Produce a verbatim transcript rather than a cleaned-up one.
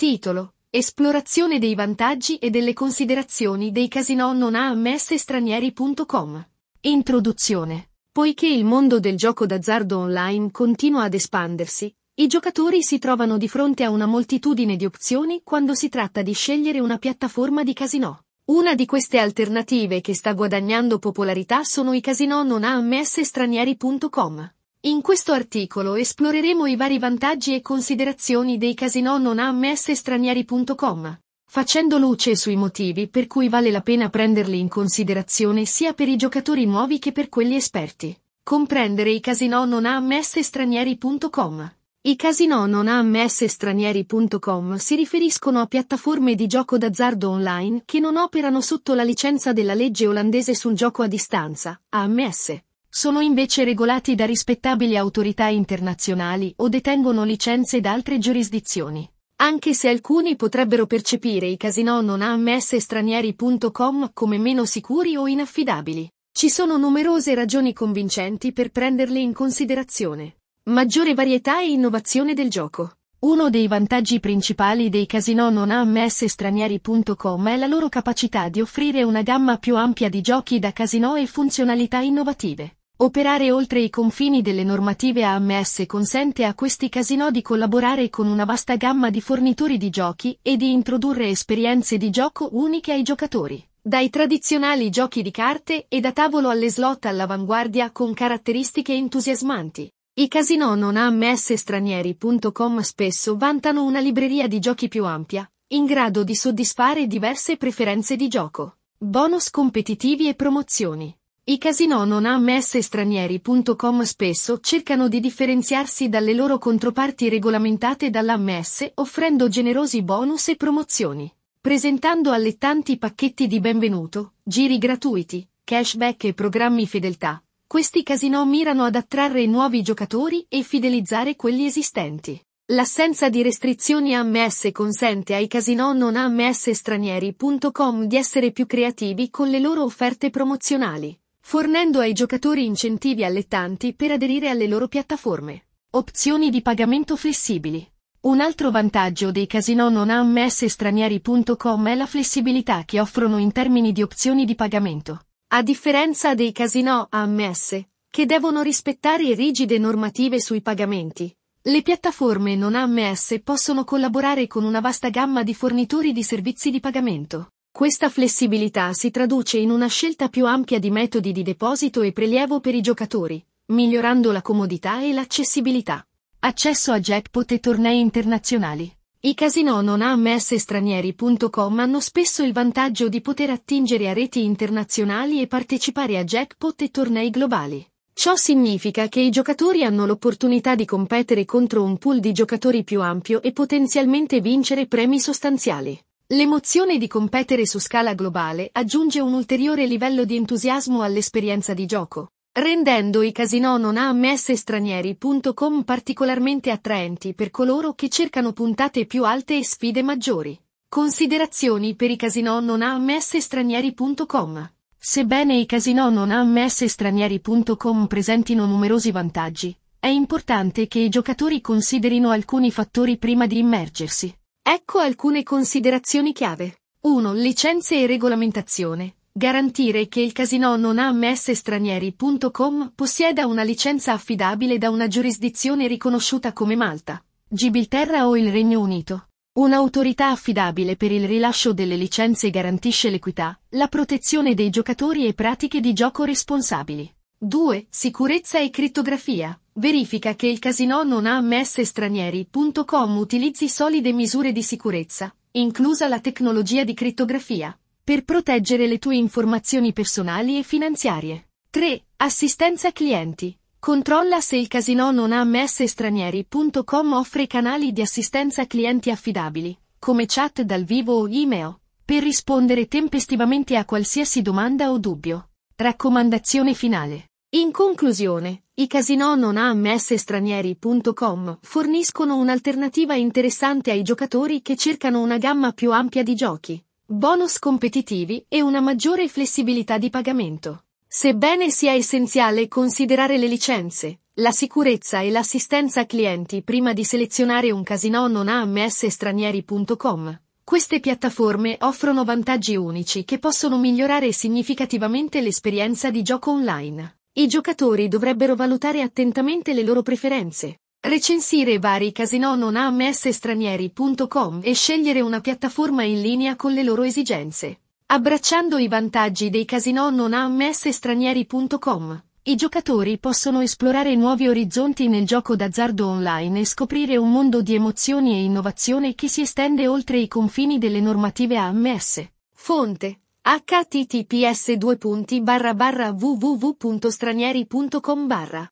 Titolo: Esplorazione dei vantaggi e delle considerazioni dei casinò non A A M S Stranieri punto com. Introduzione. Poiché il mondo del gioco d'azzardo online continua ad espandersi, i giocatori si trovano di fronte a una moltitudine di opzioni quando si tratta di scegliere una piattaforma di casinò. Una di queste alternative che sta guadagnando popolarità sono i casinò non A A M S Stranieri punto com. In questo articolo esploreremo i vari vantaggi e considerazioni dei casinò non A A M S Stranieri punto com, facendo luce sui motivi per cui vale la pena prenderli in considerazione sia per i giocatori nuovi che per quelli esperti. Comprendere i casinò non A A M S Stranieri punto com. I casinò non A A M S Stranieri punto com si riferiscono a piattaforme di gioco d'azzardo online che non operano sotto la licenza della legge olandese sul gioco a distanza, A A M S. Sono invece regolati da rispettabili autorità internazionali o detengono licenze da altre giurisdizioni. Anche se alcuni potrebbero percepire i casinò non A A M S Stranieri punto com come meno sicuri o inaffidabili, ci sono numerose ragioni convincenti per prenderli in considerazione. Maggiore varietà e innovazione del gioco. Uno dei vantaggi principali dei casinò non A A M S Stranieri punto com è la loro capacità di offrire una gamma più ampia di giochi da casinò e funzionalità innovative. Operare oltre i confini delle normative A A M S consente a questi casinò di collaborare con una vasta gamma di fornitori di giochi e di introdurre esperienze di gioco uniche ai giocatori. Dai tradizionali giochi di carte e da tavolo alle slot all'avanguardia con caratteristiche entusiasmanti. I casinò non A A M S Stranieri punto com spesso vantano una libreria di giochi più ampia, in grado di soddisfare diverse preferenze di gioco. Bonus competitivi e promozioni. I casinò non A A M S Stranieri punto com spesso cercano di differenziarsi dalle loro controparti regolamentate dall'A A M S offrendo generosi bonus e promozioni, presentando allettanti pacchetti di benvenuto, giri gratuiti, cashback e programmi fedeltà. Questi casinò mirano ad attrarre nuovi giocatori e fidelizzare quelli esistenti. L'assenza di restrizioni A A M S consente ai casinò non A A M S Stranieri punto com di essere più creativi con le loro offerte promozionali, fornendo ai giocatori incentivi allettanti per aderire alle loro piattaforme. Opzioni di pagamento flessibili. Un altro vantaggio dei casinò non A A M S Stranieri punto com è la flessibilità che offrono in termini di opzioni di pagamento. A differenza dei casinò A A M S, che devono rispettare rigide normative sui pagamenti, le piattaforme non A A M S possono collaborare con una vasta gamma di fornitori di servizi di pagamento. Questa flessibilità si traduce in una scelta più ampia di metodi di deposito e prelievo per i giocatori, migliorando la comodità e l'accessibilità. Accesso a jackpot e tornei internazionali. I casinò non A A M S Stranieri punto com hanno spesso il vantaggio di poter attingere a reti internazionali e partecipare a jackpot e tornei globali. Ciò significa che i giocatori hanno l'opportunità di competere contro un pool di giocatori più ampio e potenzialmente vincere premi sostanziali. L'emozione di competere su scala globale aggiunge un ulteriore livello di entusiasmo all'esperienza di gioco, rendendo i casinò non A A M S Stranieri punto com particolarmente attraenti per coloro che cercano puntate più alte e sfide maggiori. Considerazioni per i casinò non A A M S Stranieri punto com. Sebbene i casinò non A A M S Stranieri punto com presentino numerosi vantaggi, è importante che i giocatori considerino alcuni fattori prima di immergersi. Ecco alcune considerazioni chiave. uno. Licenze e regolamentazione. Garantire che il casinò non A A M S Stranieri punto com possieda una licenza affidabile da una giurisdizione riconosciuta come Malta, Gibilterra o il Regno Unito. Un'autorità affidabile per il rilascio delle licenze garantisce l'equità, la protezione dei giocatori e pratiche di gioco responsabili. due. Sicurezza e crittografia. Verifica che il casinò non A A M S Stranieri punto com utilizzi solide misure di sicurezza, inclusa la tecnologia di crittografia, per proteggere le tue informazioni personali e finanziarie. tre. Assistenza clienti. Controlla se il casinò non A A M S Stranieri punto com offre canali di assistenza clienti affidabili, come chat dal vivo o email, per rispondere tempestivamente a qualsiasi domanda o dubbio. Raccomandazione finale. In conclusione, i casinò non A A M S Stranieri punto com forniscono un'alternativa interessante ai giocatori che cercano una gamma più ampia di giochi, bonus competitivi e una maggiore flessibilità di pagamento. Sebbene sia essenziale considerare le licenze, La sicurezza e l'assistenza clienti prima di selezionare un casino non A A M S Stranieri punto com. Queste piattaforme offrono vantaggi unici che possono migliorare significativamente l'esperienza di gioco online. I giocatori dovrebbero valutare attentamente le loro preferenze, recensire vari casino non A A M S Stranieri punto com e scegliere una piattaforma in linea con le loro esigenze. Abbracciando i vantaggi dei casino non A A M S Stranieri punto com. I giocatori possono esplorare nuovi orizzonti nel gioco d'azzardo online e scoprire un mondo di emozioni e innovazione che si estende oltre i confini delle normative A A M S. Fonte: H T T P S due punti barra barra www punto stranieri punto com barra